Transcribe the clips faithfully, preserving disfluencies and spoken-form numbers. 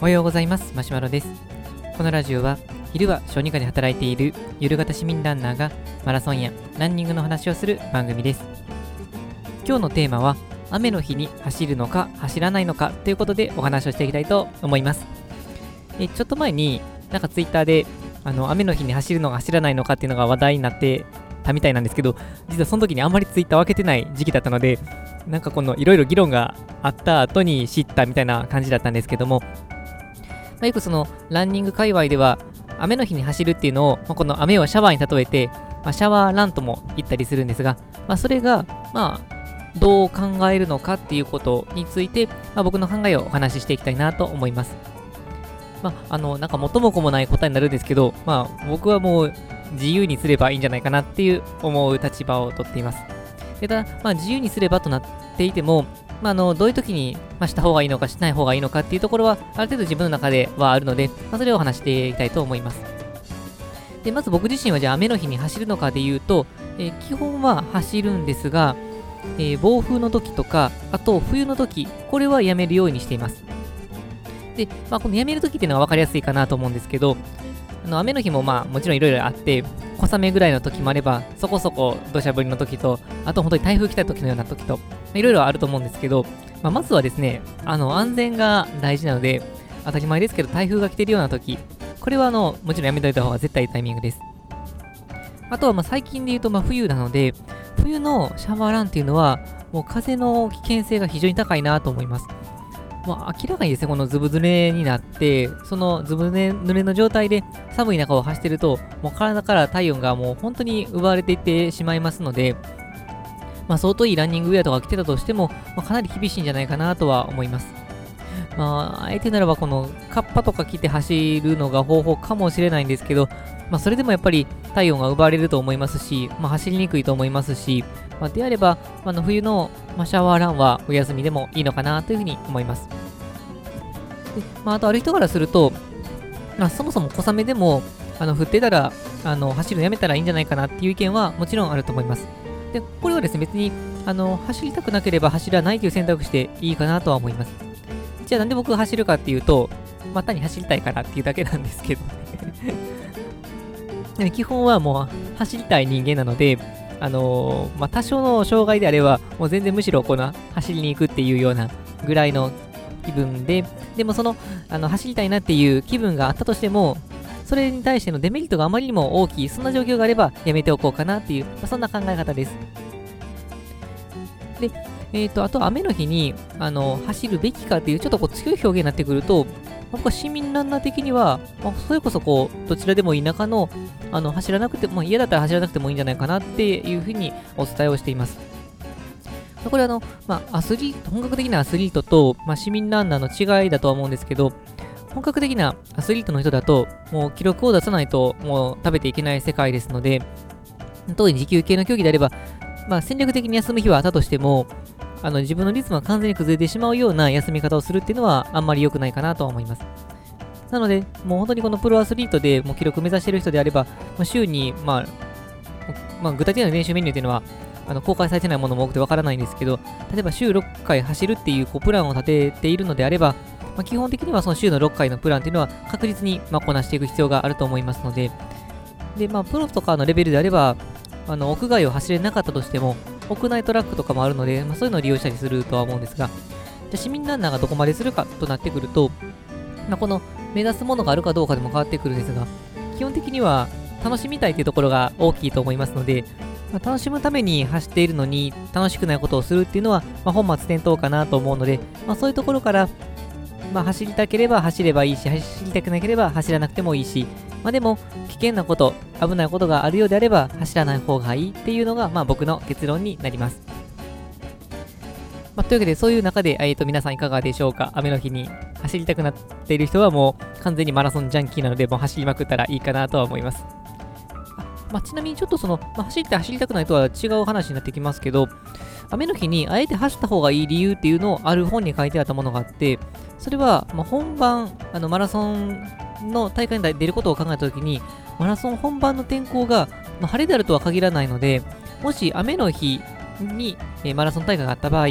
おはようございます。マシュマロです。このラジオは昼は小児科で働いている夜型市民ランナーがマラソンやランニングの話をする番組です。今日のテーマは雨の日に走るのか走らないのかということでお話をしていきたいと思います。えちょっと前になんかツイッターであの雨の日に走るのか走らないのかっていうのが話題になってたみたいなんですけど、実はその時にあんまりツイッターを開けてない時期だったので、なんかこのいろいろ議論があった後に知ったみたいな感じだったんですけども、まあ、よくそのランニング界隈では雨の日に走るっていうのを、まあ、この雨をシャワーに例えて、まあ、シャワーランとも言ったりするんですが、まあ、それがまあどう考えるのかっていうことについて、まあ、僕の考えをお話ししていきたいなと思います。まあ、あのなんか元も子もない答えになるんですけど、まあ、僕はもう自由にすればいいんじゃないかなっていう思う立場をとっています。でただ、まあ、自由にすればとなっていても、まあ、あのどういう時にした方がいいのかしない方がいいのかっていうところはある程度自分の中ではあるので、まあ、それを話していきたいと思います。でまず僕自身はじゃあ雨の日に走るのかでいうと、えー、基本は走るんですが、えー、暴風の時とかあと冬の時、これはやめるようにしています。で、まあ、このやめる時っていうのは分かりやすいかなと思うんですけど、あの雨の日もまあもちろんいろいろあって、小雨ぐらいの時もあればそこそこ土砂降りの時と、あと本当に台風来た時のような時と、いろいろあると思うんですけど、まあ、まずはですねあの安全が大事なので、当たり前ですけど台風が来ているような時、これはあのもちろんやめといた方が絶対いいタイミングです。あとはまあ最近で言うとまあ冬なので、冬のシャワーランっていうのはもう風の危険性が非常に高いなと思います。まあ、明らかにですね、このずぶ濡れになって、そのずぶ濡れの状態で寒い中を走っていると、もう体から体温がもう本当に奪われていってしまいますので、まあ、相当いいランニングウェアとか着てたとしても、まあ、かなり厳しいんじゃないかなとは思います。まあ、あえてならばこのカッパとか着て走るのが方法かもしれないんですけど、まあ、それでもやっぱり体温が奪われると思いますし、まあ、走りにくいと思いますし、まあ、であればあの冬のシャワーランはお休みでもいいのかなというふうに思います。で、まあ、あとある人からすると、まあ、そもそも小雨でもあの降ってたらあの走るのやめたらいいんじゃないかなっていう意見はもちろんあると思います。でこれはですね、別にあの走りたくなければ走らないという選択肢でいいかなとは思います。じゃあなんで僕が走るかっていうと、まあ、単に走りたいからっていうだけなんですけど基本はもう走りたい人間なので、あのーまあ、多少の障害であればもう全然むしろこの走りに行くっていうようなぐらいの気分で、でもその、 あの走りたいなっていう気分があったとしても、それに対してのデメリットがあまりにも大きい、そんな状況があればやめておこうかなっていう、まあ、そんな考え方です。で、えーと、あと雨の日にあの走るべきかっていうちょっとこう強い表現になってくると、僕は市民ランナー的には、まあ、それこそこうどちらでも田舎の、あの走らなくても、嫌だったら走らなくてもいいんじゃないかなっていうふうにお伝えをしています。これあの、まあ、アスリート本格的なアスリートと、まあ、市民ランナーの違いだとは思うんですけど、本格的なアスリートの人だともう記録を出さないともう食べていけない世界ですので、特に持久系の競技であれば、まあ、戦略的に休む日はあったとしても、あの自分のリズムが完全に崩れてしまうような休み方をするっていうのはあんまり良くないかなとは思います。なのでもう本当にこのプロアスリートでもう記録目指している人であれば、週に、まあ、まあ具体的な練習メニューっていうのはあの公開されてないものも多くてわからないんですけど、例えば週ろっかい走るっていう、こうプランを立てているのであれば、まあ、基本的にはその週のろっかいのプランっていうのは確実にまあこなしていく必要があると思いますので、で、まあ、プロとかのレベルであればあの屋外を走れなかったとしても屋内トラックとかもあるので、まあ、そういうのを利用したりするとは思うんですが、じゃあ市民ランナーがどこまでするかとなってくると、まあ、この目指すものがあるかどうかでも変わってくるんですが、基本的には楽しみたいというところが大きいと思いますので、まあ、楽しむために走っているのに楽しくないことをするっていうのは、まあ、本末転倒かなと思うので、まあ、そういうところから、まあ、走りたければ走ればいいし、走りたくなければ走らなくてもいいし、まあ、でも危険なこと危ないことがあるようであれば走らない方がいいっていうのが、まあ、僕の結論になります。まあ、というわけで、そういう中で、えー、と皆さんいかがでしょうか。雨の日に走りたくなっている人はもう完全にマラソンジャンキーなので、もう走りまくったらいいかなとは思います。あ、まあ、ちなみにちょっとその、まあ、走って走りたくないとは違う話になってきますけど、雨の日にあえて走った方がいい理由っていうのをある本に書いてあったものがあって、それはまあ本番あのマラソンの大会に出ることを考えたときに、マラソン本番の天候が、まあ、晴れであるとは限らないので、もし雨の日に、えー、マラソン大会があった場合、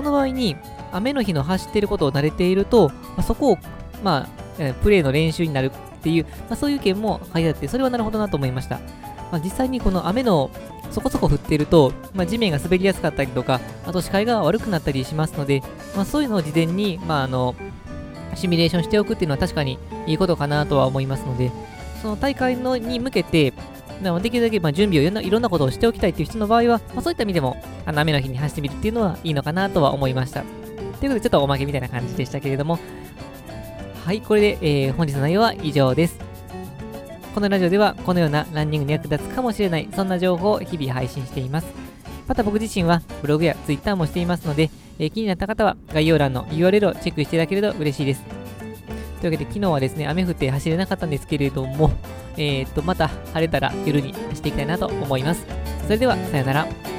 その場合に雨の日の走っていることを慣れていると、まあ、そこを、まあえー、プレーの練習になるっていう、まあ、そういう意見も書いてあって、それはなるほどなと思いました。まあ、実際にこの雨のそこそこ降っていると、まあ、地面が滑りやすかったりとか、あと視界が悪くなったりしますので、まあ、そういうのを事前に、まあ、あのシミュレーションしておくっていうのは確かにいいことかなとは思いますので、その大会のに向けてできるだけまあ準備をいろんな、いろんなことをしておきたいという人の場合は、まあ、そういった意味でもあの雨の日に走ってみるっていうのはいいのかなとは思いました。ということで、ちょっとおまけみたいな感じでしたけれども、はい、これで、えー、本日の内容は以上です。このラジオではこのようなランニングに役立つかもしれない、そんな情報を日々配信しています。また僕自身はブログやツイッターもしていますので、えー、気になった方は概要欄の ユーアールエル をチェックしていただけると嬉しいです。というわけで昨日はですね、雨降って走れなかったんですけれども、えー、っとまた晴れたら夜にしていきたいなと思います。それではさよなら。